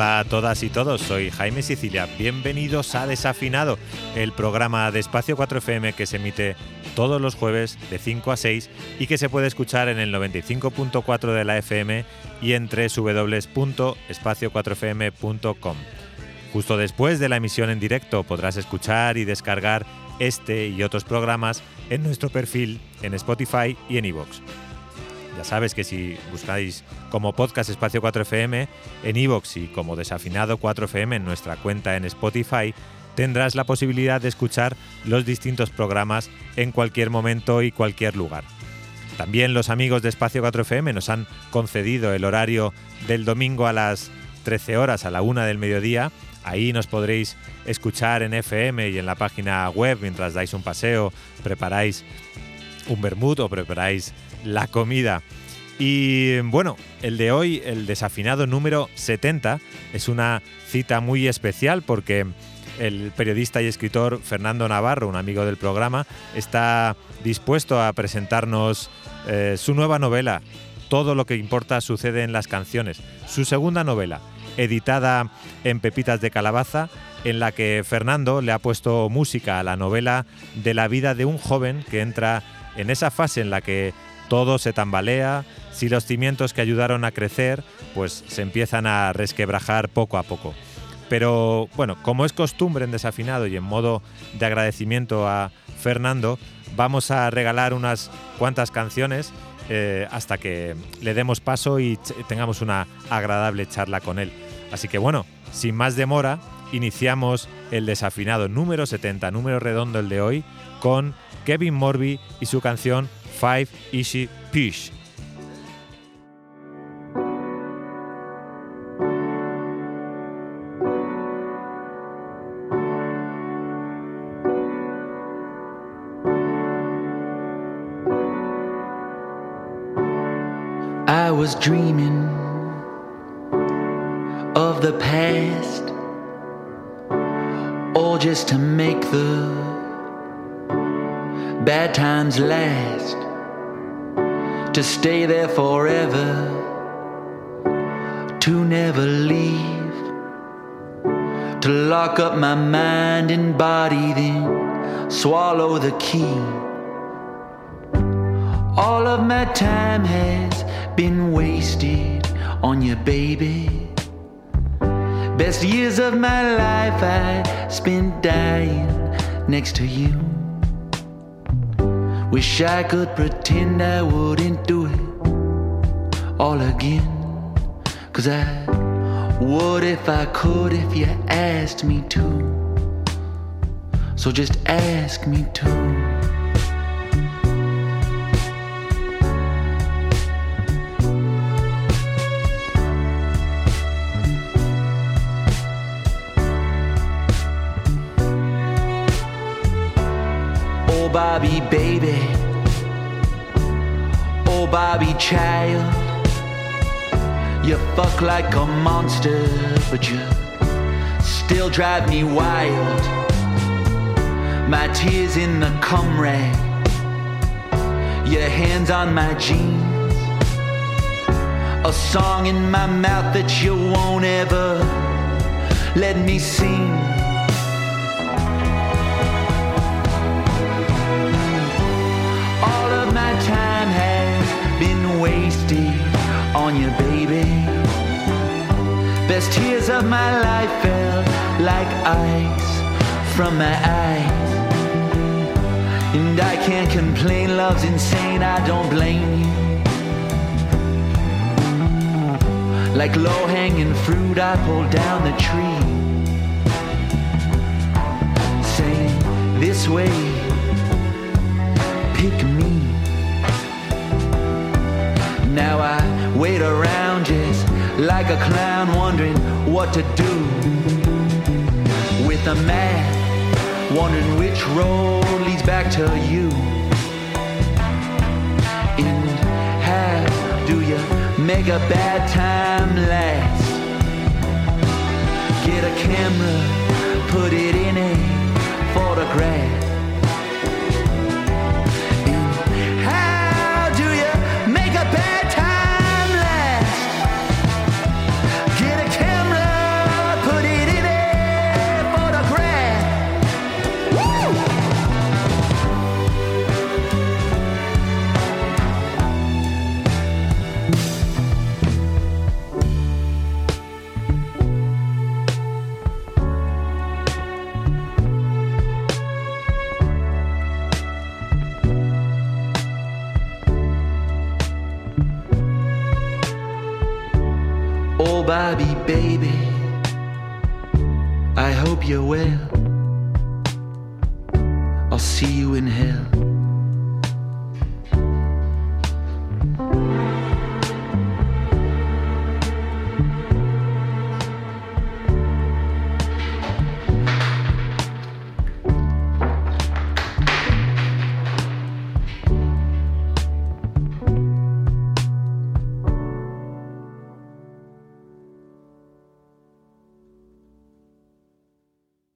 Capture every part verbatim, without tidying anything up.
Hola a todas y todos, soy Jaime Sicilia. Bienvenidos a Desafinado, el programa de Espacio cuatro F M que se emite todos los jueves de cinco a seis y que se puede escuchar en el noventa y cinco punto cuatro de la F M y en doble u doble u doble u punto espacio cuatro f m punto com. Justo después de la emisión en directo podrás escuchar y descargar este y otros programas en nuestro perfil en Spotify y en iVoox. Ya sabes que si buscáis como podcast Espacio cuatro F M en iVoox y como Desafinado cuatro F M en nuestra cuenta en Spotify, tendrás la posibilidad de escuchar los distintos programas en cualquier momento y cualquier lugar. También los amigos de Espacio cuatro F M nos han concedido el horario del domingo a las trece horas a la una del mediodía. Ahí nos podréis escuchar en F M y en la página web mientras dais un paseo, preparáis un vermut o preparáis la comida. Y bueno, el de hoy, el Desafinado número setenta, es una cita muy especial porque el periodista y escritor Fernando Navarro, un amigo del programa, está dispuesto a presentarnos eh, su nueva novela, Todo lo que importa sucede en las canciones, su segunda novela, editada en Pepitas de Calabaza, en la que Fernando le ha puesto música a la novela de la vida de un joven que entra en esa fase en la que todo se tambalea, si los cimientos que ayudaron a crecer pues se empiezan a resquebrajar poco a poco. Pero bueno, como es costumbre en Desafinado y en modo de agradecimiento a Fernando, vamos a regalar unas cuantas canciones eh, hasta que le demos paso y ch- tengamos una agradable charla con él. Así que bueno, sin más demora, iniciamos el Desafinado número setenta, número redondo el de hoy, con Kevin Morby y su canción Five Easy Pieces. I was dreaming of the past, all just to make the bad times last, to stay there forever, to never leave, to lock up my mind and body, then swallow the key. All of my time has been wasted on you, baby. Best years of my life I spent dying next to you. Wish I could pretend I wouldn't do it all again, 'cause I would if I could, if you asked me to. So just ask me to. Bobby baby, oh Bobby child, you fuck like a monster, but you still drive me wild. My tears in the cum rag, your hands on my jeans, a song in my mouth that you won't ever let me sing. Time has been wasted on you, baby. Best years of my life fell like ice from my eyes, and I can't complain, love's insane, I don't blame you. Like low-hanging fruit, I pulled down the tree, saying, this way, pick me. Now I wait around just like a clown, wondering what to do with a map, wondering which road leads back to you. And how do you make a bad time last? Get a camera, put it in a photograph. Bad time last. Get a camera, Oh, Bobby, baby, I hope you're well. I'll see you in hell.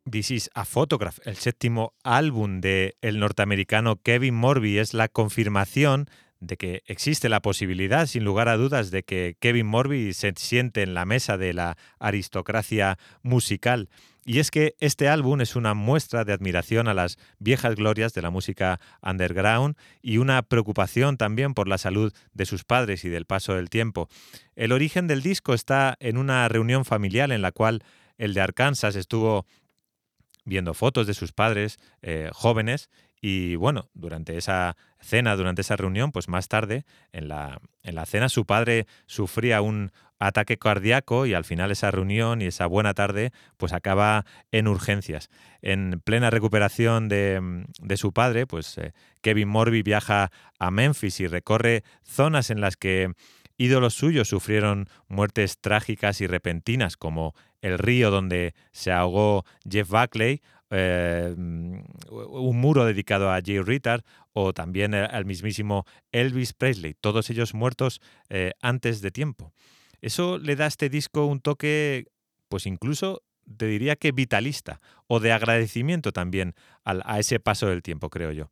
This is a Photograph, el séptimo álbum del norteamericano Kevin Morby, es la confirmación de que existe la posibilidad, sin lugar a dudas, de que Kevin Morby se siente en la mesa de la aristocracia musical. Y es que este álbum es una muestra de admiración a las viejas glorias de la música underground y una preocupación también por la salud de sus padres y del paso del tiempo. El origen del disco está en una reunión familiar en la cual el de Arkansas estuvo viendo fotos de sus padres eh, jóvenes y, bueno, durante esa cena, durante esa reunión, pues más tarde en la, en la cena su padre sufría un ataque cardíaco y al final esa reunión y esa buena tarde pues acaba en urgencias. En plena recuperación de, de su padre, pues eh, Kevin Morby viaja a Memphis y recorre zonas en las que ídolos suyos sufrieron muertes trágicas y repentinas, como el río donde se ahogó Jeff Buckley, eh, un muro dedicado a Jay Ritter o también al mismísimo Elvis Presley, todos ellos muertos eh, antes de tiempo. Eso le da a este disco un toque, pues incluso te diría que vitalista o de agradecimiento también a, a ese paso del tiempo, creo yo.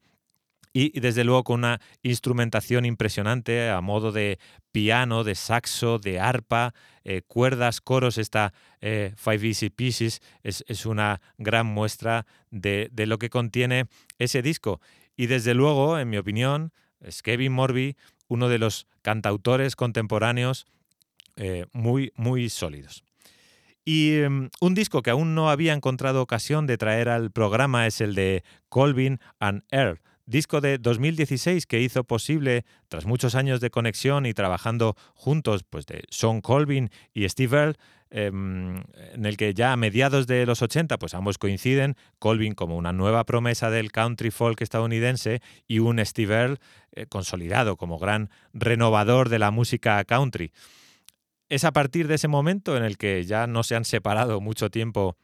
Y desde luego con una instrumentación impresionante a modo de piano, de saxo, de arpa, eh, cuerdas, coros. Esta eh, Five Easy Pieces es, es una gran muestra de, de lo que contiene ese disco. Y desde luego, en mi opinión, es Kevin Morby, uno de los cantautores contemporáneos eh, muy, muy sólidos. Y um, un disco que aún no había encontrado ocasión de traer al programa es el de Colvin and Earl, disco de dos mil dieciséis que hizo posible, tras muchos años de conexión y trabajando juntos, pues de Shawn Colvin y Steve Earle, eh, en el que ya a mediados de los ochenta pues ambos coinciden, Colvin como una nueva promesa del country folk estadounidense y un Steve Earle eh, consolidado como gran renovador de la música country. Es a partir de ese momento en el que ya no se han separado mucho tiempo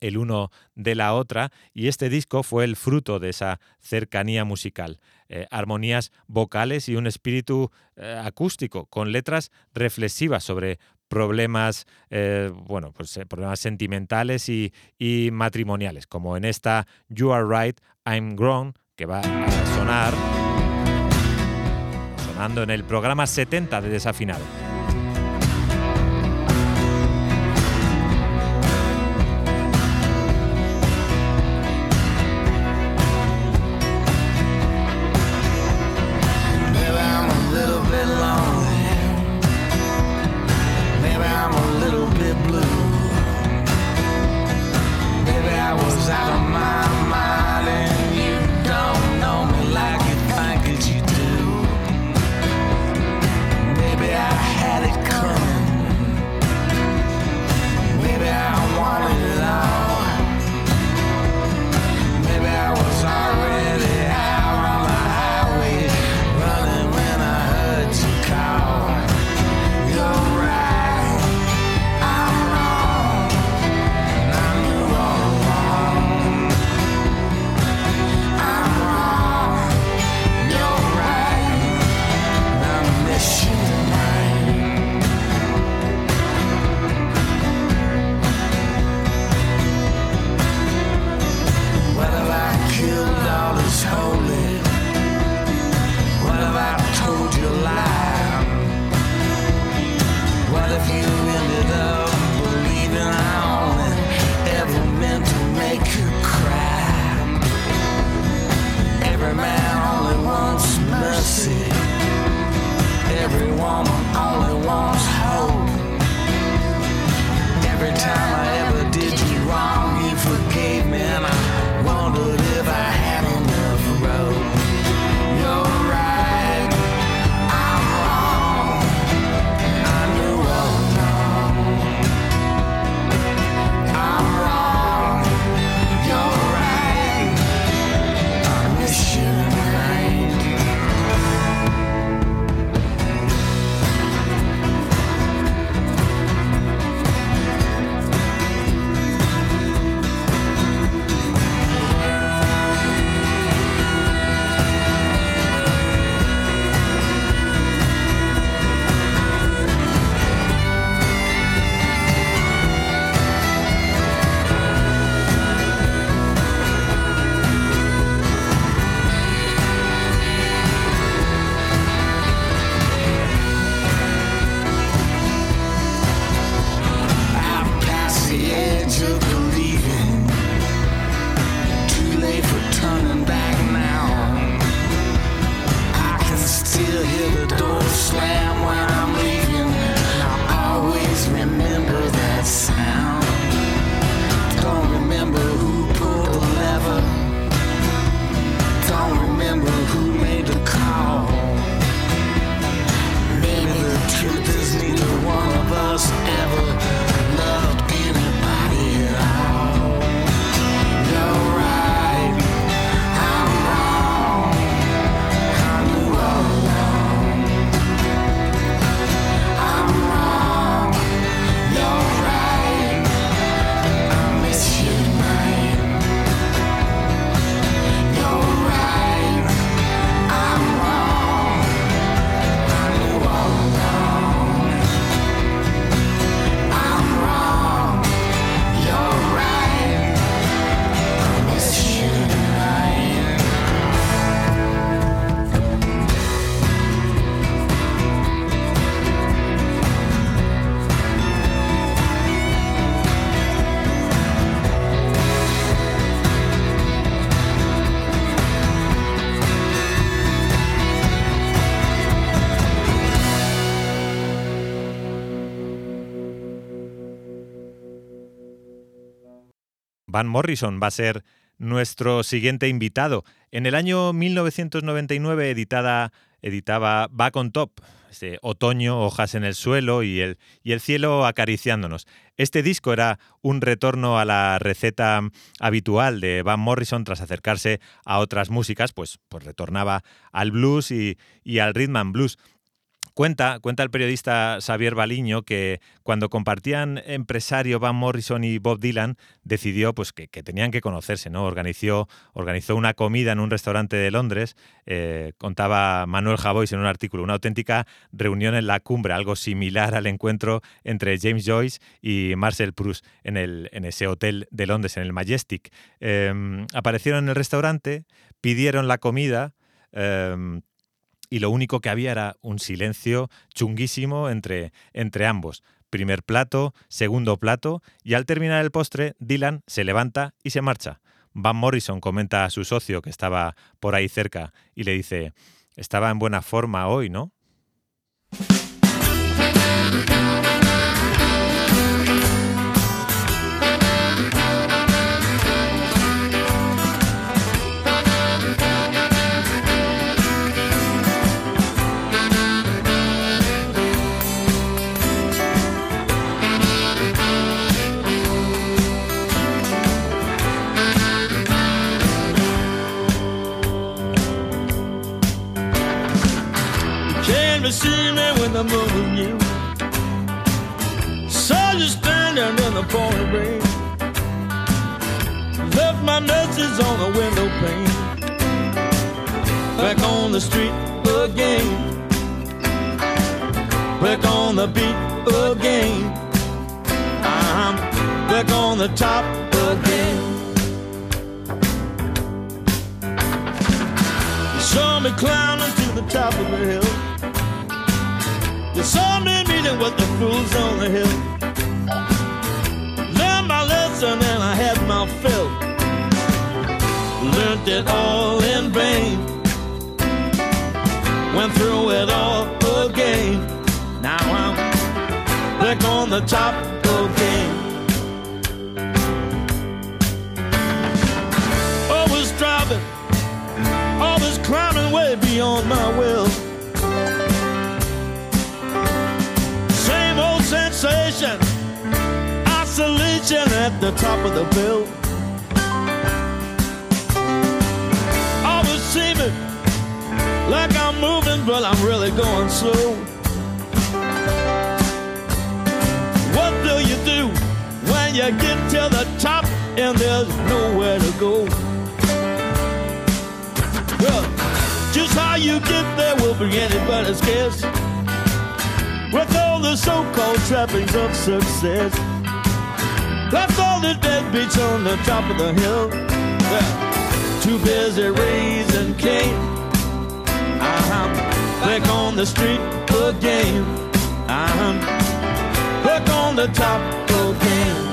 el uno de la otra, y este disco fue el fruto de esa cercanía musical. Eh, armonías vocales y un espíritu eh, acústico, con letras reflexivas sobre problemas, eh, bueno, pues, eh, problemas sentimentales y, y matrimoniales, como en esta You Are Right, I'm Grown, que va a sonar sonando en el programa setenta de Desafinado. Van Morrison va a ser nuestro siguiente invitado. En el año mil novecientos noventa y nueve editada, editaba Back on Top, este otoño, hojas en el suelo y el, y el cielo acariciándonos. Este disco era un retorno a la receta habitual de Van Morrison tras acercarse a otras músicas, pues, pues retornaba al blues y, y al rhythm and blues. Cuenta, cuenta el periodista Xavier Baliño que cuando compartían empresario Van Morrison y Bob Dylan, decidió pues, que, que tenían que conocerse, ¿no? Organizó, organizó una comida en un restaurante de Londres, eh, contaba Manuel Javois en un artículo, una auténtica reunión en la cumbre, algo similar al encuentro entre James Joyce y Marcel Proust en, el, en ese hotel de Londres, en el Majestic. Eh, aparecieron en el restaurante, pidieron la comida, eh, y lo único que había era un silencio chunguísimo entre, entre ambos. Primer plato, segundo plato, y al terminar el postre, Dylan se levanta y se marcha. Van Morrison comenta a su socio, que estaba por ahí cerca, y le dice: «Estaba en buena forma hoy, ¿no?». See me when I'm moving you. Saw you standing in the pouring rain. Left my message on the window pane. Back on the street again. Back on the beat again. I'm back on the top again. You saw me climbing to the top of the hill. You saw me meeting with the fools on the hill. Learned my lesson and I had my fill. Learned it all in vain. Went through it all again. Now I'm back on the top again. Always driving, always climbing way beyond my will. Sensation, isolation at the top of the bill. Always seeming like I'm moving, but I'm really going slow. What do you do when you get to the top and there's nowhere to go? Well, just how you get there will be anybody's guess. With all the so-called trappings of success. Left all the deadbeats on the top of the hill. Yeah. Too busy raising cane. I'm back on the street again. I'm back on the top again.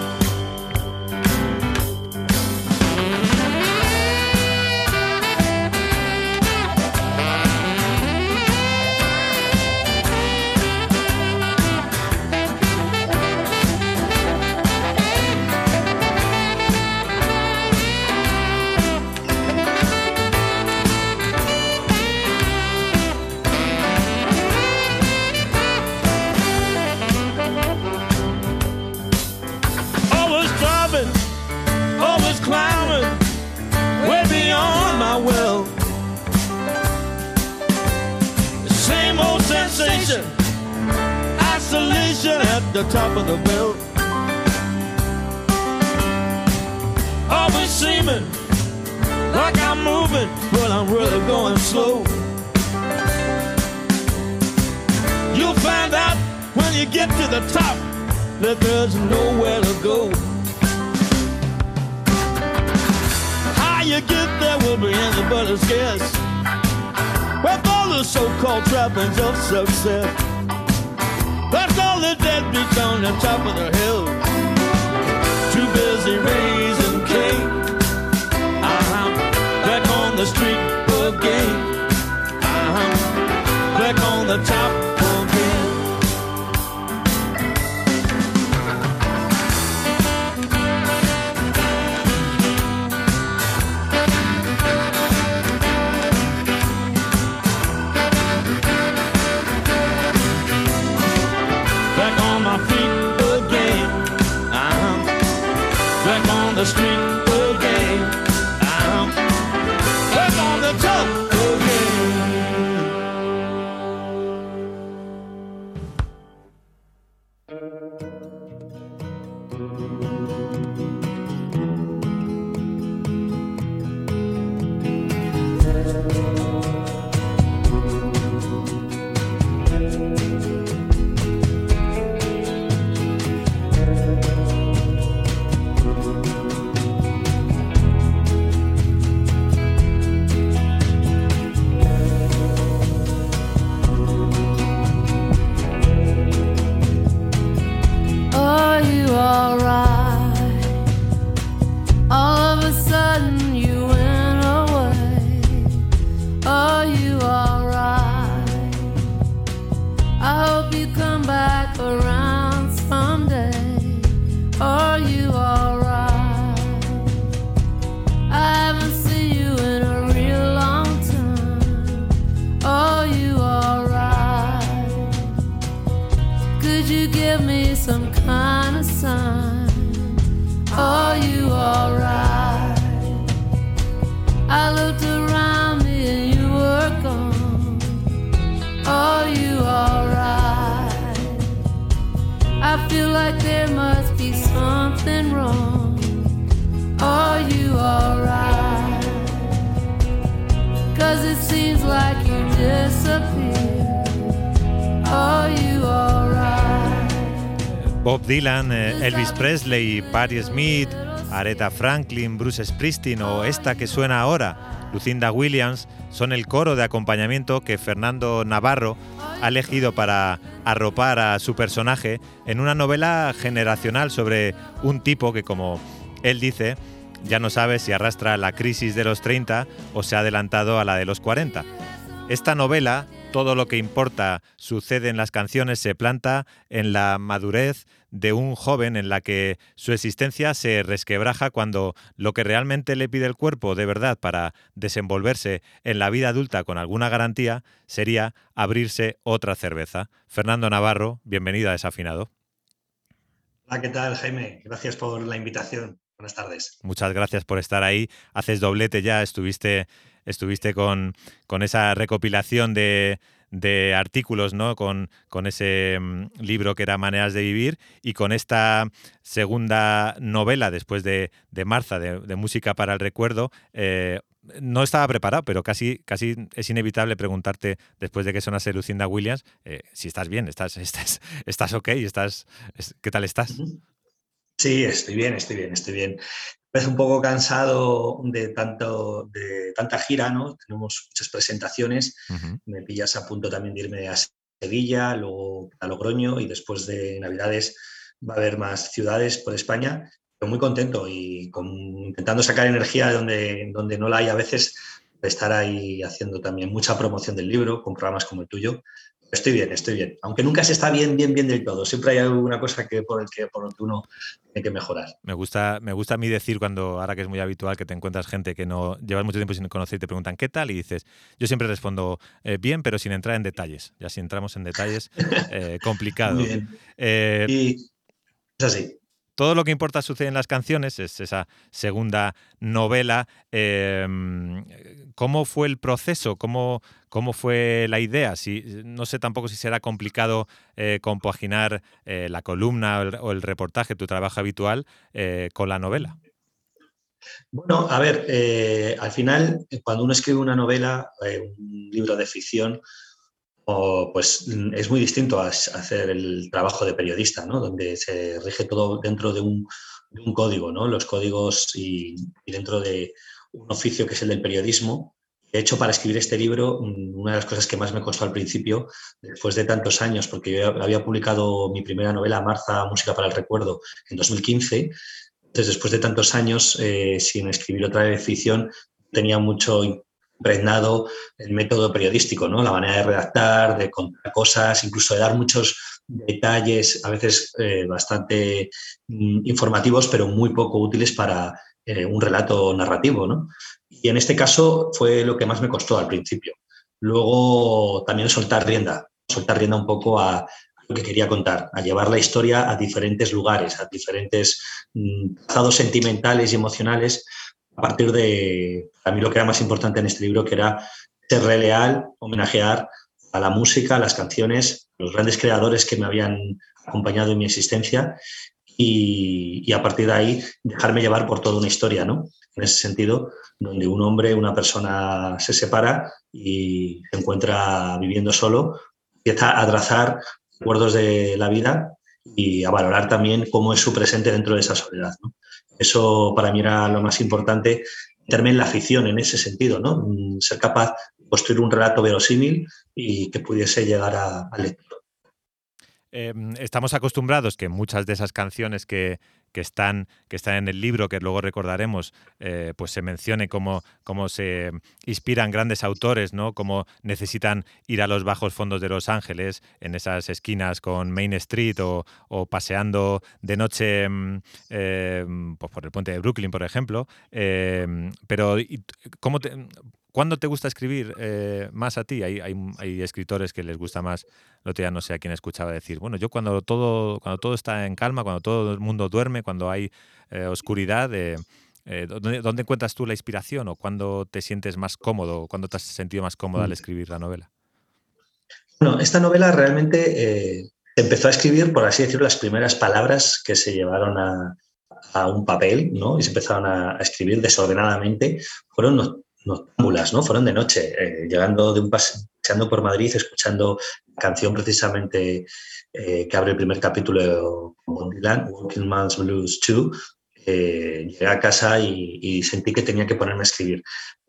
Isolation at the top of the bill. Always seeming like I'm moving, but I'm really going slow. You'll find out when you get to the top that there's nowhere to go. How you get there will be anybody's guess. With all the so-called trappings of success. That's all the deadbeats on the top of the hill. Too busy raising cane. I'm back on the street again. I'm back on the top again. the street again. I'm up on the top again. Bob Dylan, Elvis Presley, Patti Smith, Aretha Franklin, Bruce Springsteen o esta que suena ahora, Lucinda Williams, son el coro de acompañamiento que Fernando Navarro ha elegido para arropar a su personaje en una novela generacional sobre un tipo que, como él dice, ya no sabe si arrastra la crisis de los treinta o se ha adelantado a la de los cuarenta. Esta novela, Todo lo que importa sucede en las canciones, se planta en la madurez de un joven en la que su existencia se resquebraja cuando lo que realmente le pide el cuerpo de verdad para desenvolverse en la vida adulta con alguna garantía sería abrirse otra cerveza. Fernando Navarro, bienvenido a Desafinado. Hola, ¿qué tal, Jaime? Gracias por la invitación. Buenas tardes. Muchas gracias por estar ahí. Haces doblete ya, estuviste... Estuviste con, con esa recopilación de, de artículos, ¿no? Con, con ese libro que era Maneras de Vivir y con esta segunda novela después de, de Marza, de, de Música para el Recuerdo. Eh, no estaba preparado, pero casi, casi es inevitable preguntarte, después de que sonase Lucinda Williams, eh, si estás bien, estás, estás, estás ok, estás, ¿qué tal estás? Sí, estoy bien, estoy bien, estoy bien. Un poco cansado de, tanto, de tanta gira, ¿no? Tenemos muchas presentaciones, uh-huh. Me pillas a punto también de irme a Sevilla, luego a Logroño y después de Navidades va a haber más ciudades por España, pero muy contento y con, intentando sacar energía de donde, donde no la hay a veces, de estar ahí haciendo también mucha promoción del libro con programas como el tuyo. Estoy bien, estoy bien. Aunque nunca se está bien, bien, bien del todo. Siempre hay alguna cosa que por el que, por el que uno tiene que mejorar. Me gusta, me gusta a mí decir cuando, ahora que es muy habitual que te encuentras gente que no llevas mucho tiempo sin conocer y te preguntan ¿qué tal? Y dices, yo siempre respondo eh, bien, pero sin entrar en detalles. Ya si entramos en detalles, eh, complicado. Eh, y es así. Todo lo que importa sucede en las canciones, es esa segunda novela. Eh, ¿Cómo fue el proceso? ¿Cómo, cómo fue la idea? Si, no sé tampoco si será complicado eh, compaginar eh, la columna o el, o el reportaje, tu trabajo habitual, eh, con la novela. Bueno, a ver, eh, al final, cuando uno escribe una novela, eh, un libro de ficción, o pues es muy distinto a hacer el trabajo de periodista, ¿no? Donde se rige todo dentro de un, de un código, ¿no? Los códigos y, y dentro de un oficio que es el del periodismo. De hecho, para escribir este libro, una de las cosas que más me costó al principio, después de tantos años, porque yo había publicado mi primera novela, Marza, Música para el Recuerdo, en dos mil quince. Entonces, después de tantos años, eh, sin escribir otra de ficción, tenía mucho impregnado el método periodístico, ¿no? La manera de redactar, de contar cosas, incluso de dar muchos detalles, a veces eh, bastante mm, informativos, pero muy poco útiles para eh, un relato narrativo, ¿no? Y en este caso fue lo que más me costó al principio. Luego también soltar rienda, soltar rienda un poco a lo que quería contar, a llevar la historia a diferentes lugares, a diferentes estados sentimentales y emocionales, a partir de, para mí lo que era más importante en este libro, que era ser leal, homenajear a la música, a las canciones, a los grandes creadores que me habían acompañado en mi existencia, y, y a partir de ahí dejarme llevar por toda una historia, ¿no? En ese sentido, donde un hombre, una persona se separa y se encuentra viviendo solo, empieza a trazar recuerdos de la vida y a valorar también cómo es su presente dentro de esa soledad, ¿no? Eso para mí era lo más importante, meterme en la ficción en ese sentido, ¿no? Ser capaz de construir un relato verosímil y que pudiese llegar a, al lector. Eh, estamos acostumbrados que muchas de esas canciones que que están, que están en el libro, que luego recordaremos, eh, pues se mencione cómo, cómo se inspiran grandes autores, ¿no? Cómo necesitan ir a los bajos fondos de Los Ángeles, en esas esquinas con Main Street, o, o paseando de noche eh, pues por el puente de Brooklyn, por ejemplo. Eh, pero ¿cómo te, ¿cuándo te gusta escribir eh, más a ti? Hay, hay, hay escritores que les gusta más, el otro día no sé a quién escuchaba decir, bueno, yo cuando todo, cuando todo está en calma, cuando todo el mundo duerme, cuando hay eh, oscuridad, eh, eh, ¿dónde, ¿dónde encuentras tú la inspiración? ¿O cuándo te sientes más cómodo? ¿Cuándo te has sentido más cómodo al escribir la novela? Bueno, esta novela realmente eh, empezó a escribir, por así decirlo, las primeras palabras que se llevaron a, a un papel, ¿no? Y se empezaron a, a escribir desordenadamente. Fueron no, noctámbulas, ¿no? Fueron de noche, eh, llegando de un paseo, paseando por Madrid, escuchando la canción precisamente eh, que abre el primer capítulo con Bob Dylan, Walking Blues dos. Eh, llegué a casa y, y sentí que tenía que ponerme a escribir.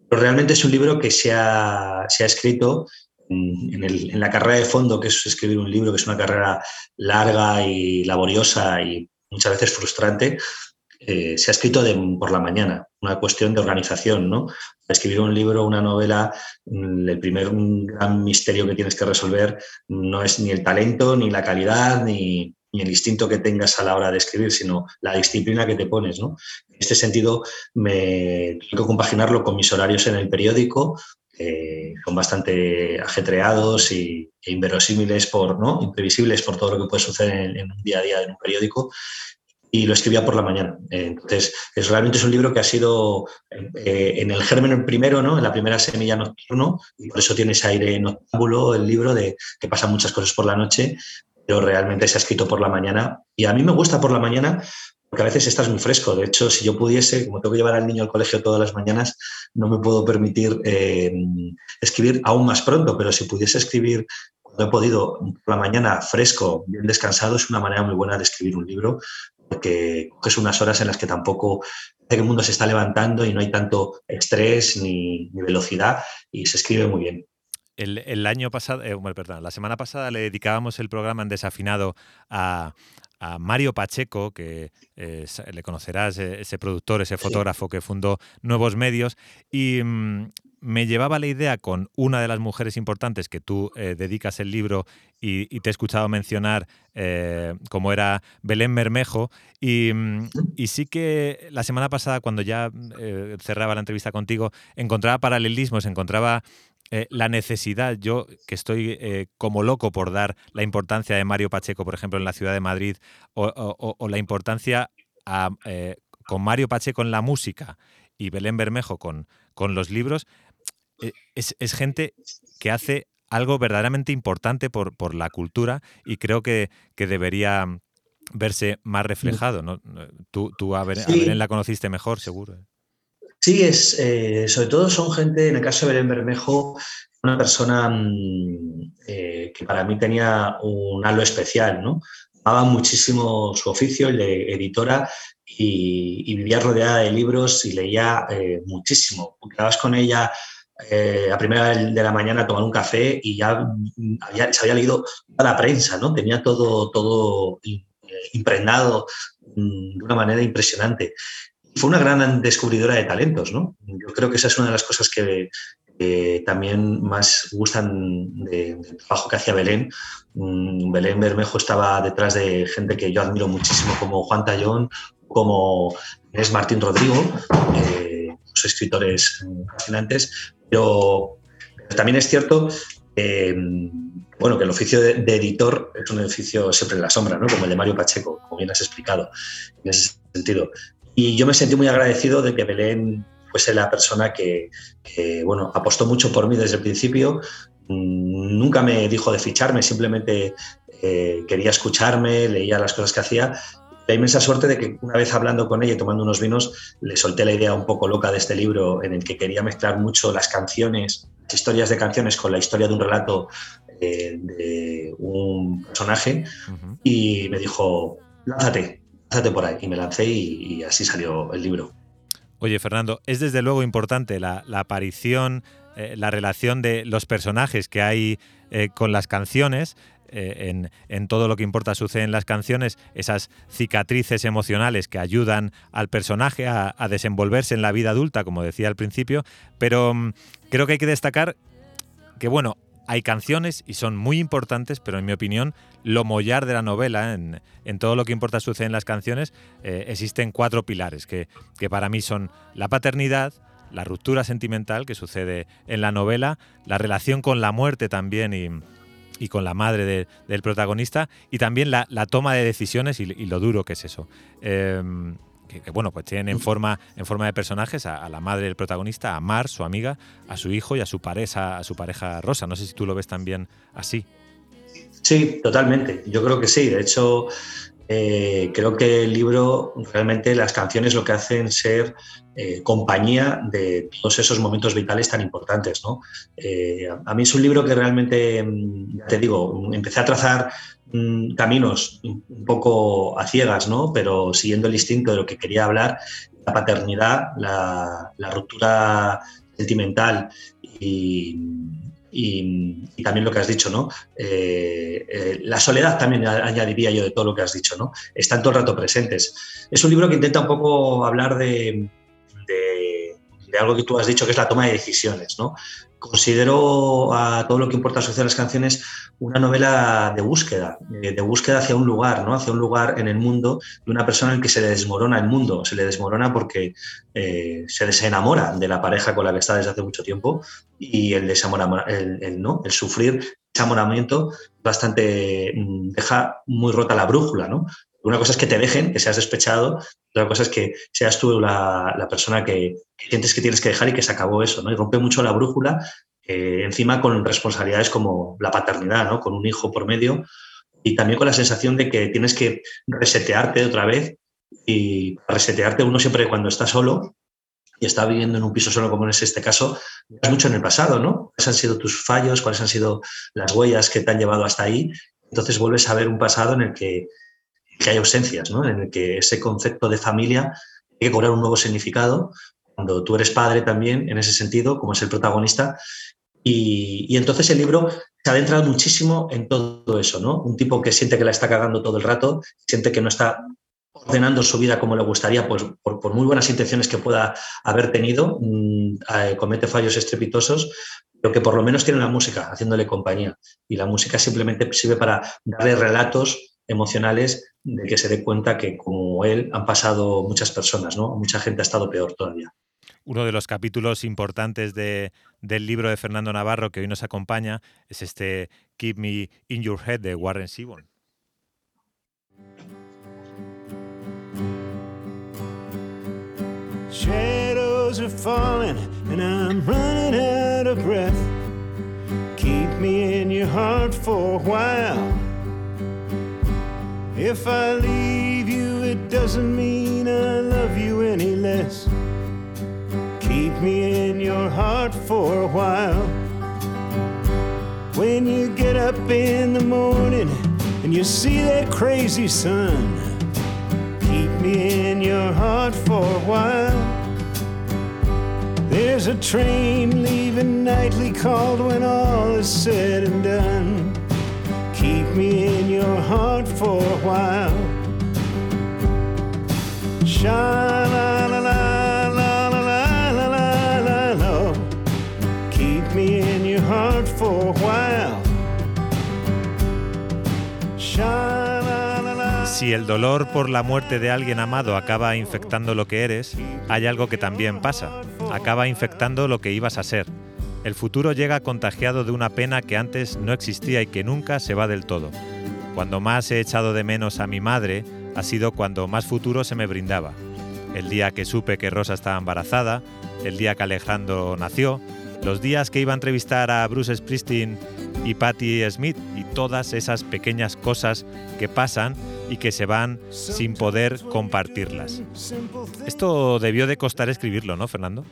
Pero realmente es un libro que se ha, se ha escrito en, el, en la carrera de fondo, que es escribir un libro, que es una carrera larga y laboriosa y muchas veces frustrante. Eh, se ha escrito de, por la mañana, una cuestión de organización, ¿no? Escribir un libro, una novela, el primer gran misterio que tienes que resolver no es ni el talento, ni la calidad, ni, ni el instinto que tengas a la hora de escribir, sino la disciplina que te pones, ¿no? En este sentido, me, tengo que compaginarlo con mis horarios en el periódico, que eh, son bastante ajetreados y, e inverosímiles, por, ¿no? imprevisibles por todo lo que puede suceder en, en un día a día en un periódico. Y lo escribía por la mañana. Entonces, es, realmente es un libro que ha sido eh, en el germen primero, ¿no? En la primera semilla nocturno, y por eso tiene ese aire noctámbulo el libro, de que pasan muchas cosas por la noche, pero realmente se ha escrito por la mañana. Y a mí me gusta por la mañana porque a veces estás muy fresco. De hecho, si yo pudiese, como tengo que llevar al niño al colegio todas las mañanas, no me puedo permitir eh, escribir aún más pronto, pero si pudiese escribir cuando he podido, por la mañana, fresco, bien descansado, es una manera muy buena de escribir un libro, porque coges unas horas en las que tampoco el mundo se está levantando y no hay tanto estrés ni, ni velocidad, y se escribe muy bien. El, el año pasado, eh, bueno, perdón, la semana pasada le dedicábamos el programa en Desafinado a, a Mario Pacheco, que eh, le conocerás, ese productor, ese fotógrafo, sí, que fundó Nuevos Medios, y mmm, me llevaba la idea con una de las mujeres importantes que tú eh, dedicas el libro y, y te he escuchado mencionar, eh, como era Belén Bermejo, y, y sí que la semana pasada, cuando ya eh, cerraba la entrevista contigo, encontraba paralelismos, encontraba eh, la necesidad, yo que estoy eh, como loco por dar la importancia de Mario Pacheco, por ejemplo, en la ciudad de Madrid, o, o, o la importancia a, eh, con Mario Pacheco en la música y Belén Bermejo con, con los libros. Es, es gente que hace algo verdaderamente importante por, por la cultura, y creo que, que debería verse más reflejado, ¿no? Tú, tú a Belén, sí, a Belén la conociste mejor, seguro. Sí, es, eh, sobre todo son gente, en el caso de Belén Bermejo, una persona eh, que para mí tenía un halo especial, ¿no? Amaba muchísimo su oficio, el de editora, y, y vivía rodeada de libros y leía eh, muchísimo. Quedabas con ella Eh, a primera de la mañana a tomar un café y ya había, se había leído toda la prensa, ¿no? Tenía todo, todo impregnado de una manera impresionante. Fue una gran descubridora de talentos, ¿no? Yo creo que esa es una de las cosas que eh, también más gustan de, del trabajo que hacía Belén. Belén Bermejo estaba detrás de gente que yo admiro muchísimo, como Juan Tallón, como Inés Martín Rodrigo, eh, los escritores fascinantes. Pero también es cierto eh, bueno, que el oficio de, de editor es un oficio siempre en la sombra, ¿no? Como el de Mario Pacheco, como bien has explicado, en ese sentido. Y yo me sentí muy agradecido de que Belén fuese la persona que, que bueno, apostó mucho por mí desde el principio. Nunca me dijo de ficharme, simplemente eh, quería escucharme, leía las cosas que hacía. La inmensa suerte de que una vez hablando con ella y tomando unos vinos, le solté la idea un poco loca de este libro en el que quería mezclar mucho las canciones, las historias de canciones con la historia de un relato de, de un personaje. Uh-huh. Y me dijo, lánzate, lánzate por ahí. Y me lancé y, y así salió el libro. Oye, Fernando, es desde luego importante la, la aparición, eh, la relación de los personajes que hay eh, con las canciones. Eh, en, en todo lo que importa sucede en las canciones, esas cicatrices emocionales que ayudan al personaje a, a desenvolverse en la vida adulta, como decía al principio, pero um, creo que hay que destacar que, bueno, hay canciones y son muy importantes, pero en mi opinión, lo mollar de la novela, en, en todo lo que importa sucede en las canciones, eh, existen cuatro pilares que, que para mí son la paternidad, la ruptura sentimental que sucede en la novela, la relación con la muerte también y... y con la madre de, del protagonista, y también la, la toma de decisiones y, y lo duro que es eso. Eh, que, que bueno, pues tienen en forma, en forma de personajes a, a la madre del protagonista, a Mar, su amiga, a su hijo y a su pareja, a su pareja Rosa. No sé si tú lo ves también así. Sí, totalmente. Yo creo que sí. De hecho, eh, creo que el libro, realmente las canciones lo que hacen ser eh, compañía de todos esos momentos vitales tan importantes, ¿no? Eh, a mí es un libro que realmente, te digo, empecé a trazar mmm, caminos un poco a ciegas, ¿no? Pero siguiendo el instinto de lo que quería hablar, la paternidad, la, la ruptura sentimental y... Y, y también lo que has dicho, ¿no? Eh, eh, la soledad también añadiría yo de todo lo que has dicho, ¿no? Están todo el rato presentes. Es un libro que intenta un poco hablar de, de, de algo que tú has dicho, que es la toma de decisiones, ¿no? Considero a todo lo que importa suceder en las canciones una novela de búsqueda, de búsqueda hacia un lugar, ¿no? Hacia un lugar en el mundo de una persona en que se le desmorona el mundo, se le desmorona porque eh, se desenamora de la pareja con la que está desde hace mucho tiempo y el desamor, el, el, ¿no? el sufrir desamoramiento bastante deja muy rota la brújula, ¿no? Una cosa es que te dejen, que seas despechado, otra cosa es que seas tú la, la persona que, que sientes que tienes que dejar y que se acabó eso, ¿no? Y rompe mucho la brújula, eh, encima con responsabilidades como la paternidad, ¿no? Con un hijo por medio y también con la sensación de que tienes que resetearte otra vez. Y resetearte uno siempre cuando está solo y está viviendo en un piso solo, como es este caso, miras mucho en el pasado, ¿no? ¿Cuáles han sido tus fallos? ¿Cuáles han sido las huellas que te han llevado hasta ahí? Entonces vuelves a ver un pasado en el que que hay ausencias, ¿no? En el que ese concepto de familia hay que cobrar un nuevo significado, cuando tú eres padre también, en ese sentido, como es el protagonista. Y, y entonces el libro se adentra muchísimo en todo eso, ¿no? Un tipo que siente que la está cagando todo el rato, siente que no está ordenando su vida como le gustaría, pues por, por muy buenas intenciones que pueda haber tenido, mmm, comete fallos estrepitosos, pero que por lo menos tiene la música haciéndole compañía. Y la música simplemente sirve para darle relatos emocionales de que se dé cuenta que como él han pasado muchas personas, ¿no? Mucha gente ha estado peor todavía. Uno de los capítulos importantes de, del libro de Fernando Navarro que hoy nos acompaña es este Keep Me in Your Head de Warren Zevon. Shadows are falling and I'm running out of breath. Keep me in your heart for a while. If I leave you, it doesn't mean I love you any less. Keep me in your heart for a while. When you get up in the morning and you see that crazy sun, keep me in your heart for a while. There's a train leaving nightly called when all is said and done. Keep me in your heart for a while. Sha-la-la-la-la-la-la-la-la-la. Keep me in your heart for a while. Sha-la-la-la. Si el dolor por la muerte de alguien amado acaba infectando lo que eres, hay algo que también pasa. Acaba infectando lo que ibas a ser. El futuro llega contagiado de una pena que antes no existía y que nunca se va del todo. Cuando más he echado de menos a mi madre ha sido cuando más futuro se me brindaba. El día que supe que Rosa estaba embarazada, el día que Alejandro nació, los días que iba a entrevistar a Bruce Springsteen y Patti Smith y todas esas pequeñas cosas que pasan y que se van sin poder compartirlas. Esto debió de costar escribirlo, ¿no, Fernando?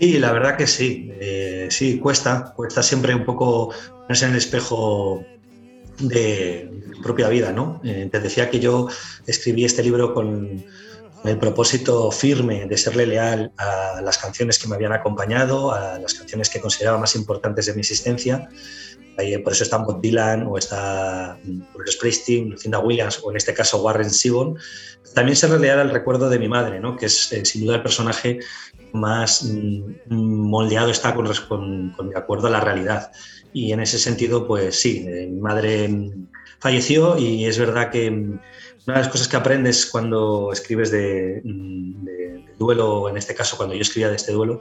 Sí, la verdad que sí. Eh, sí, cuesta. Cuesta siempre un poco ponerse en el espejo de tu propia vida, ¿no? Eh, te decía que yo escribí este libro con el propósito firme de serle leal a las canciones que me habían acompañado, a las canciones que consideraba más importantes de mi existencia. Eh, por eso están Bob Dylan o está Bruce Springsteen, Lucinda Williams o en este caso Warren Zevon. También serle leal al recuerdo de mi madre, ¿no? Que es eh, sin duda el personaje más mm, moldeado está con, con, con de acuerdo a la realidad. Y en ese sentido, pues sí, eh, mi madre falleció y es verdad que una de las cosas que aprendes cuando escribes de, de, de duelo, en este caso cuando yo escribía de este duelo,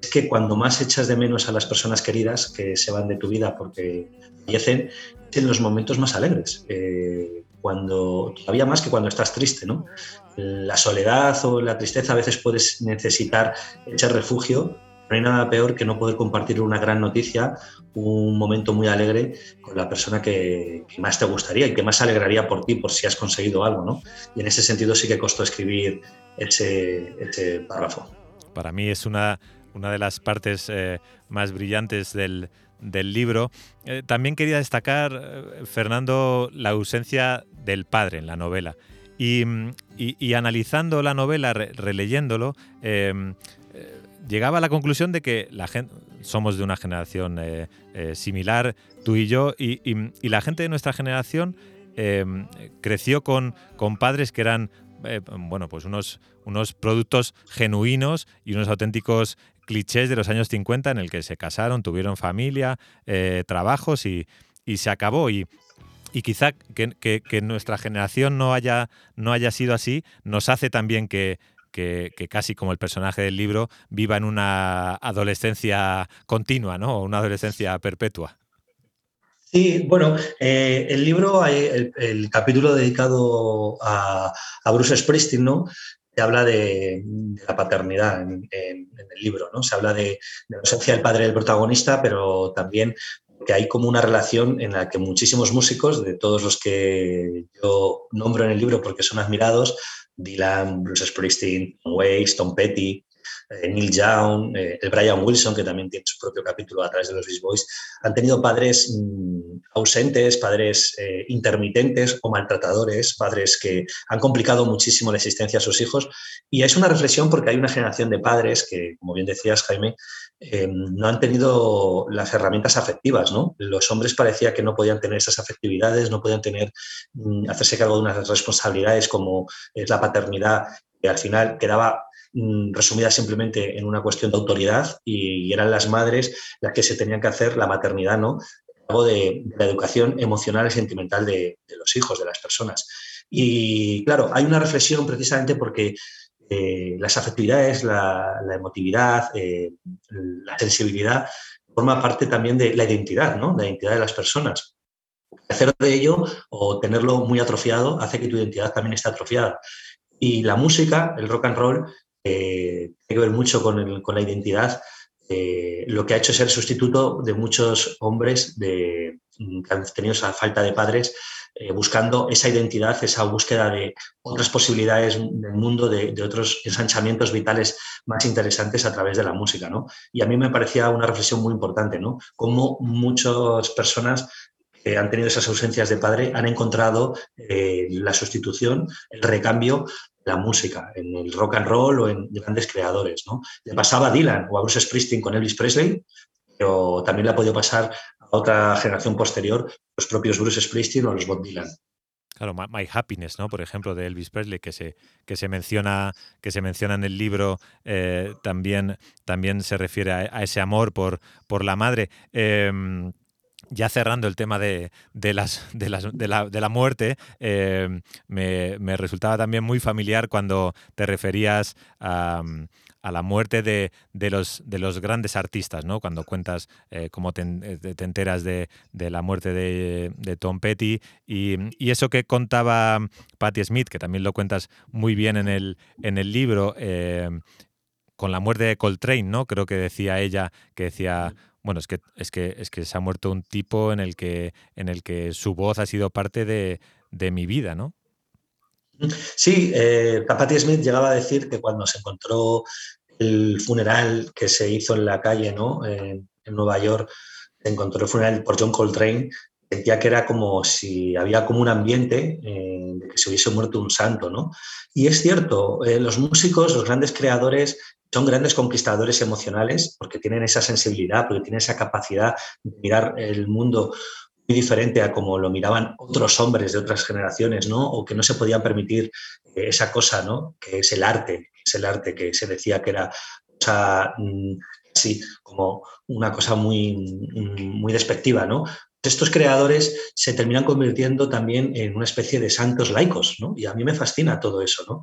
es que cuando más echas de menos a las personas queridas que se van de tu vida porque fallecen, es en los momentos más alegres. Eh, Cuando, todavía más que cuando estás triste, ¿no? La soledad o la tristeza a veces puedes necesitar echar refugio. No hay nada peor que no poder compartir una gran noticia, un momento muy alegre con la persona que, que más te gustaría y que más alegraría por ti, por si has conseguido algo, ¿no? Y en ese sentido sí que costó escribir ese, ese párrafo. Para mí es una, una de las partes eh, más brillantes del... del libro. Eh, también quería destacar, eh, Fernando, la ausencia del padre en la novela. Y, y, y analizando la novela, re, releyéndolo, eh, eh, llegaba a la conclusión de que la gente, somos de una generación eh, eh, similar, tú y yo, y, y, y la gente de nuestra generación eh, creció con, con padres que eran eh, bueno, pues unos, unos productos genuinos y unos auténticos clichés de los años cincuenta en el que se casaron, tuvieron familia, eh, trabajos y, y se acabó. Y, y quizá que, que, que nuestra generación no haya, no haya sido así nos hace también que, que, que casi como el personaje del libro viva en una adolescencia continua, ¿no? Una adolescencia perpetua. Sí, bueno, eh, el libro, el, el capítulo dedicado a, a Bruce Springsteen, ¿no? Se habla de, de la paternidad en, en, en el libro, ¿no? Se habla de, de la ausencia del padre del protagonista, pero también que hay como una relación en la que muchísimos músicos, de todos los que yo nombro en el libro porque son admirados, Dylan, Bruce Springsteen, Tom Waits, Tom Petty, eh, Neil Young, eh, el Brian Wilson, que también tiene su propio capítulo a través de los Beach Boys, han tenido padres mmm, ausentes, padres eh, intermitentes o maltratadores, padres que han complicado muchísimo la existencia a sus hijos. Y es una reflexión porque hay una generación de padres que, como bien decías, Jaime, eh, no han tenido las herramientas afectivas, ¿no? Los hombres parecía que no podían tener esas afectividades, no podían tener, mmm, hacerse cargo de unas responsabilidades como es la paternidad, que al final quedaba resumida simplemente en una cuestión de autoridad y eran las madres las que se tenían que hacer la maternidad, ¿no? Algo de, de la educación emocional y sentimental de, de los hijos, de las personas. Y claro, hay una reflexión precisamente porque eh, las afectividades, la, la emotividad, eh, la sensibilidad forma parte también de la identidad, ¿no? La identidad de las personas. Hacer de ello o tenerlo muy atrofiado hace que tu identidad también esté atrofiada. Y la música, el rock and roll, Eh, tiene que ver mucho con, el, con la identidad, eh, lo que ha hecho es ser sustituto de muchos hombres de, que han tenido esa falta de padres, eh, buscando esa identidad, esa búsqueda de otras posibilidades del mundo, de, de otros ensanchamientos vitales más interesantes a través de la música, ¿no? Y a mí me parecía una reflexión muy importante, ¿no? Cómo muchas personas que han tenido esas ausencias de padre han encontrado eh, la sustitución, el recambio, la música, en el rock and roll o en grandes creadores, ¿no? Le pasaba a Dylan o a Bruce Springsteen con Elvis Presley, pero también le ha podido pasar a otra generación posterior, los propios Bruce Springsteen o los Bob Dylan. Claro, My Happiness, ¿no? Por ejemplo, de Elvis Presley, que se, que se menciona, que se menciona en el libro, eh, también, también se refiere a, a ese amor por, por la madre. Eh, Ya cerrando el tema de, de, las, de, las, de, la, de la muerte, eh, me, me resultaba también muy familiar cuando te referías a, a la muerte de, de, los, de los grandes artistas, ¿no? Cuando cuentas eh, cómo te, te enteras de, de la muerte de, de Tom Petty y, y eso que contaba Patti Smith, que también lo cuentas muy bien en el, en el libro, eh, con la muerte de Coltrane, ¿no? Creo que decía ella, que decía... Bueno, es que, es que es que se ha muerto un tipo en el que en el que su voz ha sido parte de, de mi vida, ¿no? Sí, eh, Patti Smith llegaba a decir que cuando se encontró el funeral que se hizo en la calle, ¿no? Eh, en Nueva York, se encontró el funeral por John Coltrane, sentía que era como si había como un ambiente eh, de que se hubiese muerto un santo, ¿no? Y es cierto, eh, los músicos, los grandes creadores, son grandes conquistadores emocionales porque tienen esa sensibilidad, porque tienen esa capacidad de mirar el mundo muy diferente a como lo miraban otros hombres de otras generaciones, ¿no? O que no se podían permitir esa cosa, ¿no? Que es el arte, es el arte que se decía que era cosa así, como una cosa muy, muy despectiva, ¿no? Estos creadores se terminan convirtiendo también en una especie de santos laicos, ¿no? Y a mí me fascina todo eso, ¿no?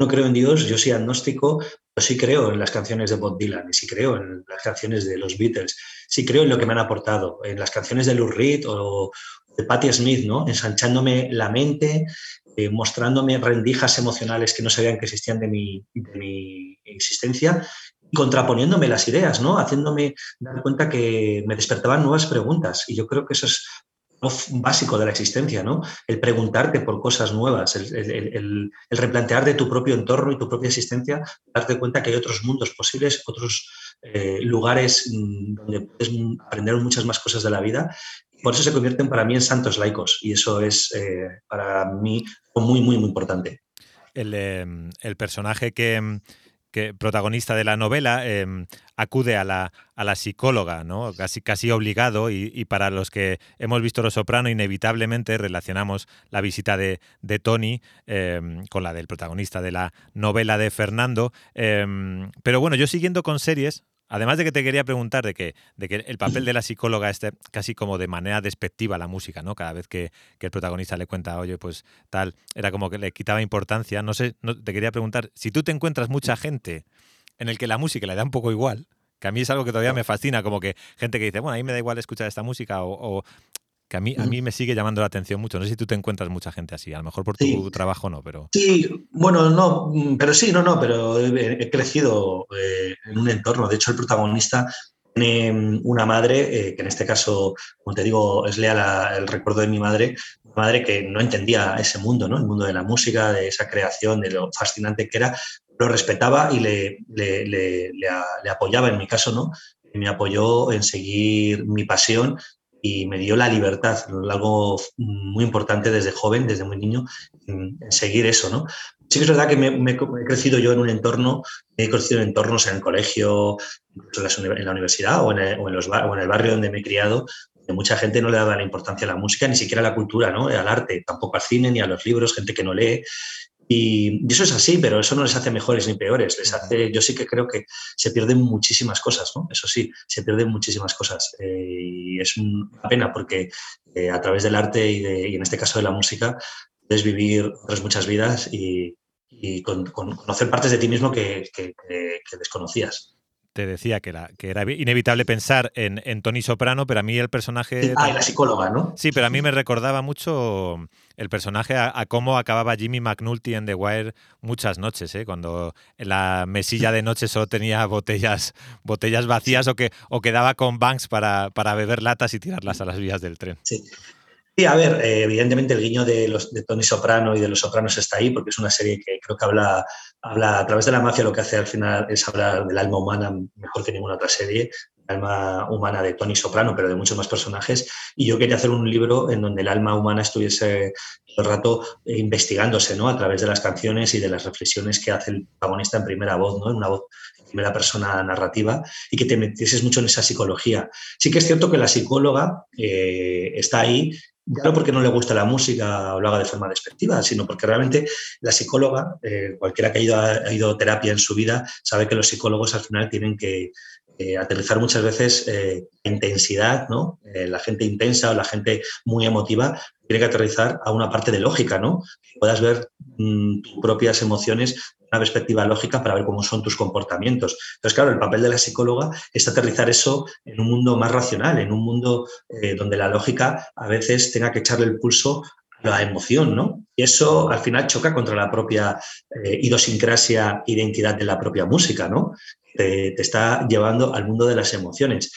No creo en Dios, yo soy agnóstico, pero sí creo en las canciones de Bob Dylan, y sí creo en las canciones de los Beatles, sí creo en lo que me han aportado, en las canciones de Lou Reed o de Patti Smith, ¿no? Ensanchándome la mente, eh, mostrándome rendijas emocionales que no sabían que existían de mi, de mi existencia, y contraponiéndome las ideas, ¿no? Haciéndome dar cuenta que me despertaban nuevas preguntas, y yo creo que eso es básico de la existencia, ¿no? El preguntarte por cosas nuevas, el, el, el, el replantear de tu propio entorno y tu propia existencia, darte cuenta que hay otros mundos posibles, otros eh, lugares donde puedes aprender muchas más cosas de la vida. Por eso se convierten para mí en santos laicos, y eso es eh, para mí muy, muy, muy importante. El, eh, el personaje que... que protagonista de la novela, eh, acude a la, a la psicóloga, ¿no? Casi, casi obligado, y, y para los que hemos visto Lo Soprano, inevitablemente relacionamos la visita de, de Tony eh, con la del protagonista de la novela de Fernando. Eh, pero bueno, yo siguiendo con series, además de que te quería preguntar de que, de que el papel de la psicóloga es casi como de manera despectiva la música, ¿no? Cada vez que, que el protagonista le cuenta, oye, pues tal, era como que le quitaba importancia. No sé, no, te quería preguntar, si tú te encuentras mucha gente en el que la música le da un poco igual, que a mí es algo que todavía me fascina, como que gente que dice, bueno, a mí me da igual escuchar esta música, o, o que a mí, a mí me sigue llamando la atención mucho. No sé si tú te encuentras mucha gente así, a lo mejor por tu sí. trabajo no, pero... Sí, bueno, no, pero sí, no, no, pero he, he crecido eh, en un entorno. De hecho, el protagonista tiene una madre, eh, que en este caso, como te digo, es leal al recuerdo de mi madre, una madre que no entendía ese mundo, ¿no? El mundo de la música, de esa creación, de lo fascinante que era, lo respetaba y le, le, le, le, a, le apoyaba, en mi caso, ¿no? Me apoyó en seguir mi pasión, y me dio la libertad, algo muy importante desde joven, desde muy niño, en seguir eso, ¿no? Sí que es verdad que me, me he crecido yo en un entorno, he crecido en entornos en el colegio, en la universidad o en el, o en los, o en el barrio donde me he criado, que mucha gente no le daba la importancia a la música, ni siquiera a la cultura, ¿no? Al arte, tampoco al cine ni a los libros, gente que no lee. Y eso es así, pero eso no les hace mejores ni peores. Les hace, yo sí que creo que se pierden muchísimas cosas, ¿no? Eso sí, se pierden muchísimas cosas. Eh, y es una pena porque eh, a través del arte y, de, y en este caso de la música puedes vivir otras muchas vidas y, y con, con conocer partes de ti mismo que, que, que, que desconocías. Te decía que era, que era inevitable pensar en, en Tony Soprano, pero a mí el personaje... Ah, y la psicóloga, ¿no? Sí, pero a mí me recordaba mucho el personaje a, a cómo acababa Jimmy McNulty en The Wire muchas noches, ¿eh? Cuando en la mesilla de noche solo tenía botellas, botellas vacías o, que, o quedaba con Banks para, para beber latas y tirarlas a las vías del tren. Sí. Sí, a ver, eh, evidentemente el guiño de, los, de Tony Soprano y de Los Sopranos está ahí porque es una serie que creo que habla, habla a través de la mafia. Lo que hace al final es hablar del alma humana mejor que ninguna otra serie, el alma humana de Tony Soprano, pero de muchos más personajes. Y yo quería hacer un libro en donde el alma humana estuviese todo el rato investigándose, ¿no? A través de las canciones y de las reflexiones que hace el protagonista en primera voz, ¿no? En una voz en primera persona narrativa, y que te metieses mucho en esa psicología. Sí que es cierto que la psicóloga eh, está ahí, ya no porque no le gusta la música o lo haga de forma despectiva, sino porque realmente la psicóloga, eh, cualquiera que ha ido a, ha ido a terapia en su vida, sabe que los psicólogos al final tienen que eh, aterrizar muchas veces eh, intensidad, ¿no? Eh, la gente intensa o la gente muy emotiva tiene que aterrizar a una parte de lógica, ¿no? Que puedas ver mm, tus propias emociones una perspectiva lógica para ver cómo son tus comportamientos. Entonces, claro, el papel de la psicóloga es aterrizar eso en un mundo más racional, en un mundo eh, donde la lógica a veces tenga que echarle el pulso a la emoción, ¿no? Y eso al final choca contra la propia eh, idiosincrasia, identidad de la propia música, ¿no? Te, te está llevando al mundo de las emociones.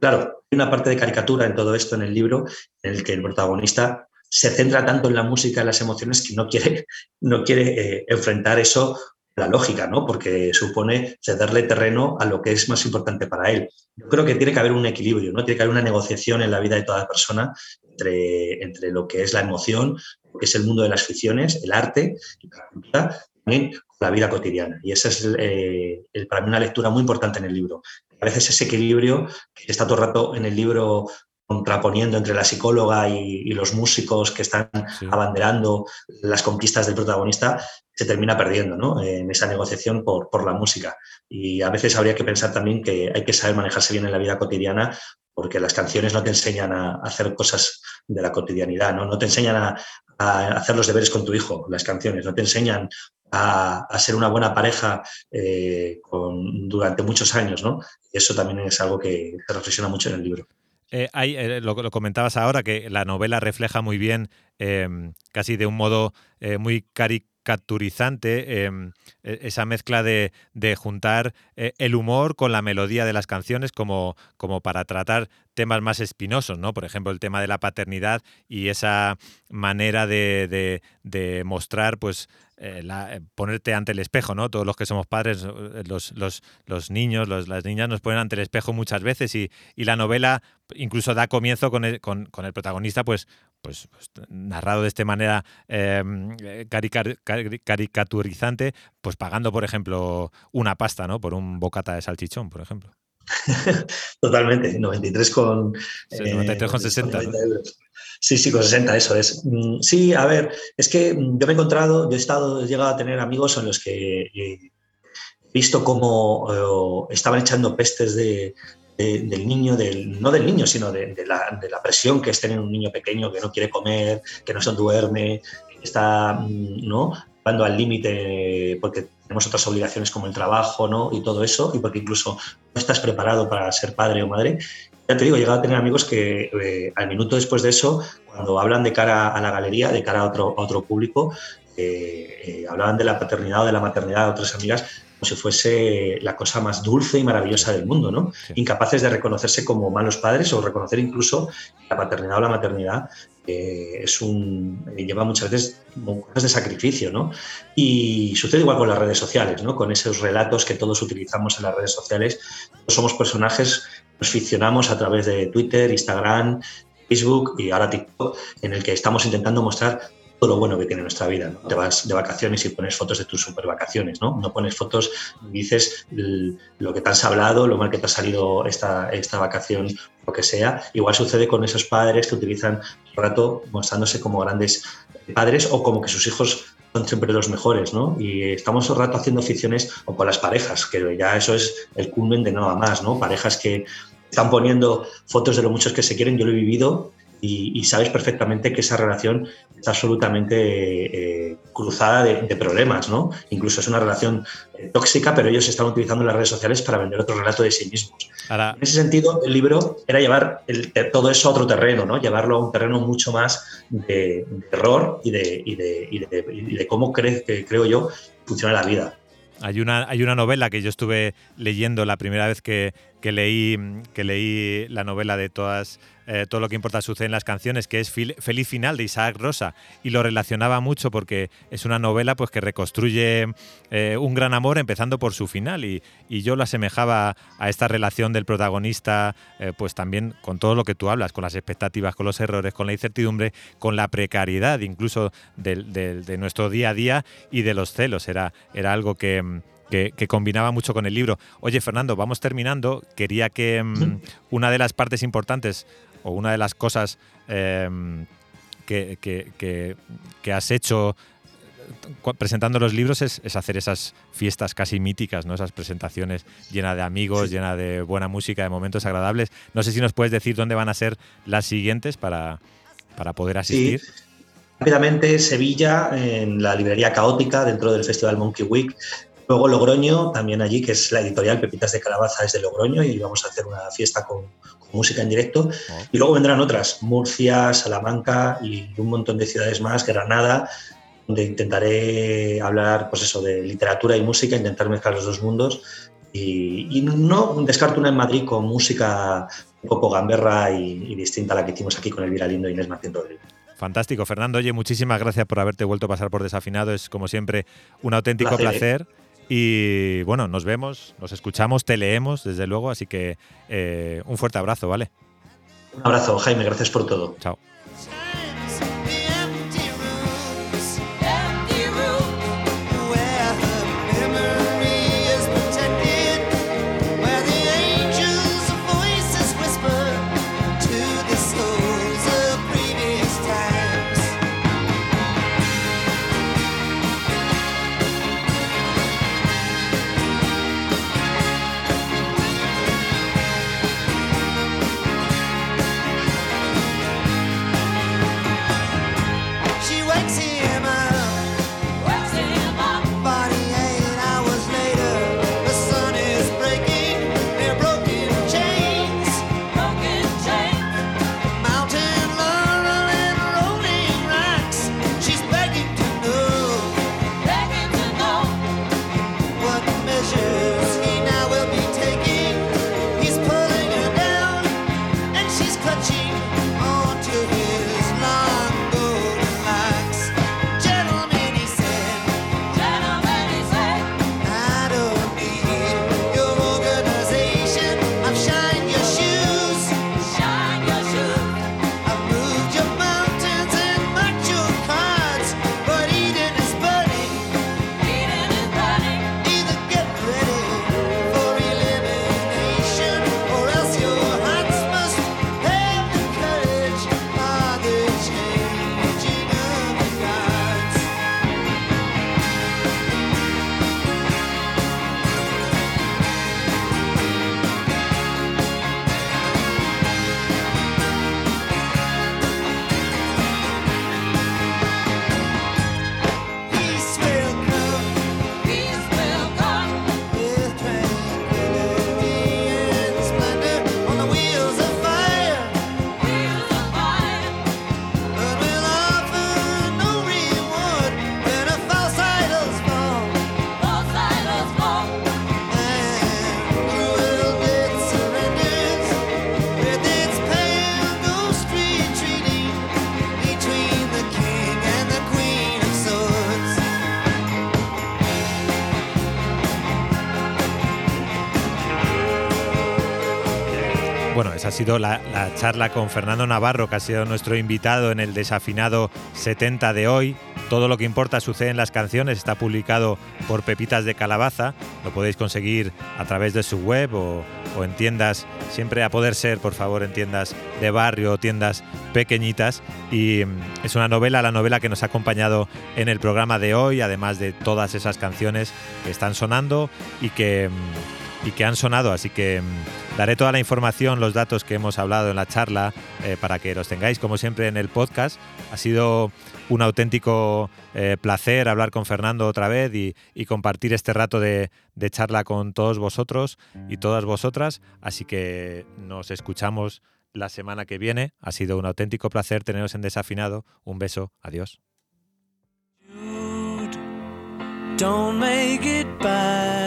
Claro, hay una parte de caricatura en todo esto en el libro en el que el protagonista se centra tanto en la música y las emociones que no quiere, no quiere eh, enfrentar eso a la lógica, ¿no? Porque supone cederle terreno a lo que es más importante para él. Yo creo que tiene que haber un equilibrio, ¿no? Tiene que haber una negociación en la vida de toda persona entre, entre lo que es la emoción, lo que es el mundo de las ficciones, el arte, la cultura, también la vida cotidiana. Y esa es eh, el, para mí una lectura muy importante en el libro. A veces ese equilibrio que está todo el rato en el libro contraponiendo entre la psicóloga y, y los músicos que están sí. abanderando las conquistas del protagonista, se termina perdiendo, ¿no? En esa negociación por, por la música. Y a veces habría que pensar también que hay que saber manejarse bien en la vida cotidiana, porque las canciones no te enseñan a hacer cosas de la cotidianidad, no, no te enseñan a, a hacer los deberes con tu hijo, las canciones, no te enseñan a, a ser una buena pareja eh, con, durante muchos años, ¿no? Y eso también es algo que se reflexiona mucho en el libro. Eh, hay, eh, lo, lo comentabas ahora, que la novela refleja muy bien, eh, casi de un modo eh, muy caricaturizante, eh, esa mezcla de, de juntar eh, el humor con la melodía de las canciones como, como para tratar temas más espinosos, ¿no? Por ejemplo, el tema de la paternidad y esa manera de, de, de mostrar, pues, eh, la, ponerte ante el espejo, ¿no? Todos los que somos padres, los, los, los niños, los, las niñas nos ponen ante el espejo muchas veces y, y la novela incluso da comienzo con el, con, con el protagonista, pues, pues, pues, narrado de esta manera eh, caricar, cari, caricaturizante, pues pagando, por ejemplo, una pasta, ¿no? Por un bocata de salchichón, por ejemplo. Totalmente, noventa y tres con sesenta euros. Sí, sí, con sesenta, eso es. Sí, a ver, es que yo me he encontrado, yo he estado, he llegado a tener amigos en los que he visto cómo eh, estaban echando pestes de, de, del niño, del, no del niño, sino de, de, la, de la presión que es tener un niño pequeño que no quiere comer, que no se duerme, que está, ¿no?, llevando al límite porque tenemos otras obligaciones como el trabajo, ¿no?, y todo eso, y porque incluso no estás preparado para ser padre o madre. Ya te digo, he llegado a tener amigos que eh, al minuto después de eso, cuando hablan de cara a la galería, de cara a otro, a otro público, eh, eh, hablaban de la paternidad o de la maternidad de otras amigas como si fuese la cosa más dulce y maravillosa del mundo, ¿no? Sí. Incapaces de reconocerse como malos padres o reconocer incluso la paternidad o la maternidad. Eh, es un, eh, lleva muchas veces cosas de sacrificio, ¿no? Y sucede igual con las redes sociales, ¿no? Con esos relatos que todos utilizamos en las redes sociales. Todos somos personajes, nos ficcionamos a través de Twitter, Instagram, Facebook y ahora TikTok, en el que estamos intentando mostrar todo lo bueno que tiene nuestra vida, ¿no? Te vas de vacaciones y pones fotos de tus super vacaciones, ¿no? No pones fotos y dices lo que te has hablado, lo mal que te ha salido esta, esta vacación, lo que sea. Igual sucede con esos padres que utilizan un rato mostrándose como grandes padres o como que sus hijos son siempre los mejores, ¿no? Y estamos un rato haciendo ficciones o con las parejas, que ya eso es el culmen de nada más, ¿no? Parejas que están poniendo fotos de lo muchos que se quieren, yo lo he vivido. Y, y sabes perfectamente que esa relación está absolutamente eh, cruzada de, de problemas, ¿no? Incluso es una relación eh, tóxica, pero ellos están utilizando las redes sociales para vender otro relato de sí mismos. Ahora, en ese sentido, el libro era llevar el, todo eso a otro terreno, ¿no? Llevarlo a un terreno mucho más de, de error y de, y de, y de, y de cómo cre, que creo yo funciona la vida. Hay una, hay una novela que yo estuve leyendo la primera vez que, que, leí, que leí la novela de todas, eh, todo lo que importa sucede en las canciones, que es Feliz Final, de Isaac Rosa, y lo relacionaba mucho porque es una novela, pues, que reconstruye eh, un gran amor empezando por su final, y, y yo lo asemejaba a esta relación del protagonista, eh, pues también con todo lo que tú hablas, con las expectativas, con los errores, con la incertidumbre, con la precariedad incluso del, del, de nuestro día a día y de los celos. Era, era algo que... Que, que combinaba mucho con el libro. Oye, Fernando, vamos terminando. Quería que mmm, una de las partes importantes o una de las cosas eh, que, que, que, que has hecho presentando los libros es, es hacer esas fiestas casi míticas, ¿no? Esas presentaciones llenas de amigos, sí. llenas de buena música, de momentos agradables. No sé si nos puedes decir dónde van a ser las siguientes para, para poder asistir. Sí. Rápidamente Sevilla, en la librería Caótica, dentro del Festival Monkey Week. Luego Logroño, también allí, que es la editorial Pepitas de Calabaza, es de Logroño, y vamos a hacer una fiesta con, con música en directo. Y luego vendrán otras, Murcia, Salamanca y un montón de ciudades más, Granada, donde intentaré hablar, pues eso, de literatura y música, intentar mezclar los dos mundos. Y, y no descarto una en Madrid con música un poco gamberra y, y distinta a la que hicimos aquí con Elvira Lindo y Inés Martín Rodríguez. Fantástico, Fernando. Oye, muchísimas gracias por haberte vuelto a pasar por Desafinado. Es, como siempre, un auténtico placer. placer. Y bueno, nos vemos, nos escuchamos, te leemos, desde luego, así que eh, un fuerte abrazo, ¿vale? Un abrazo, Jaime, gracias por todo. Chao. Ha sido la, la charla con Fernando Navarro, que ha sido nuestro invitado en el Desafinado setenta de hoy. Todo lo que importa sucede en las canciones está publicado por Pepitas de Calabaza. Lo podéis conseguir a través de su web o, o en tiendas, siempre a poder ser, por favor, en tiendas de barrio o tiendas pequeñitas. Y es una novela, la novela que nos ha acompañado en el programa de hoy, además de todas esas canciones que están sonando y que... y que han sonado, así que daré toda la información, los datos que hemos hablado en la charla, eh, para que los tengáis, como siempre, en el podcast. Ha sido un auténtico eh, placer hablar con Fernando otra vez y, y compartir este rato de, de charla con todos vosotros y todas vosotras, así que nos escuchamos la semana que viene. Ha sido un auténtico placer teneros en Desafinado. Un beso, adiós. Don't make it bad.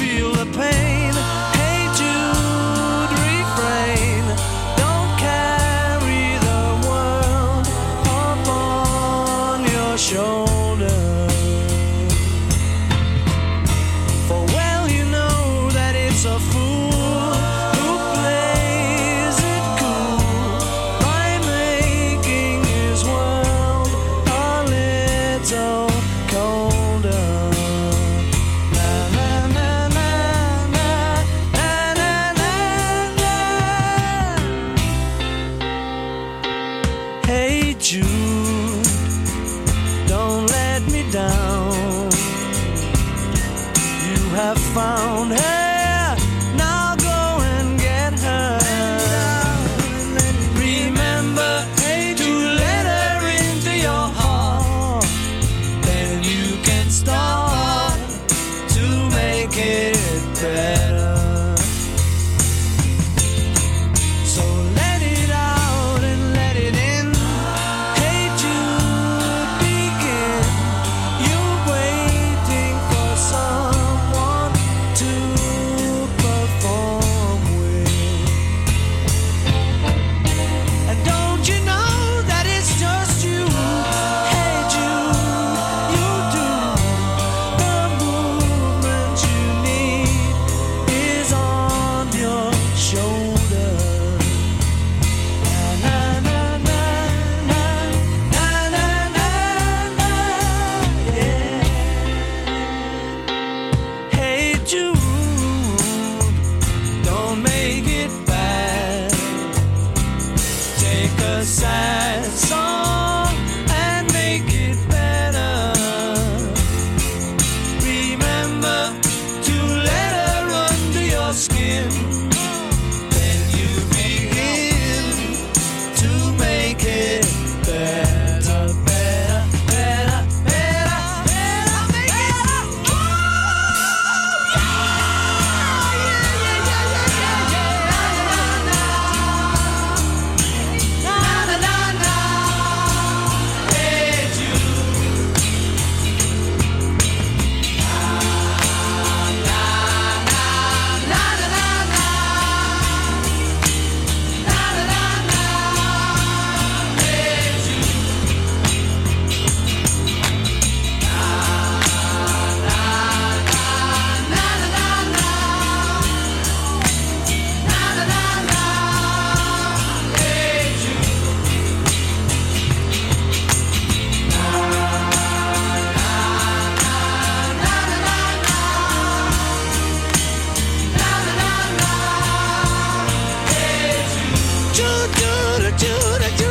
feel the pain. Hey Jude, refrain. Don't Jude, don't let me down. You have found her, now go and get her. Remember to let her into your heart, then you can start to make it better. Do, do, do, do.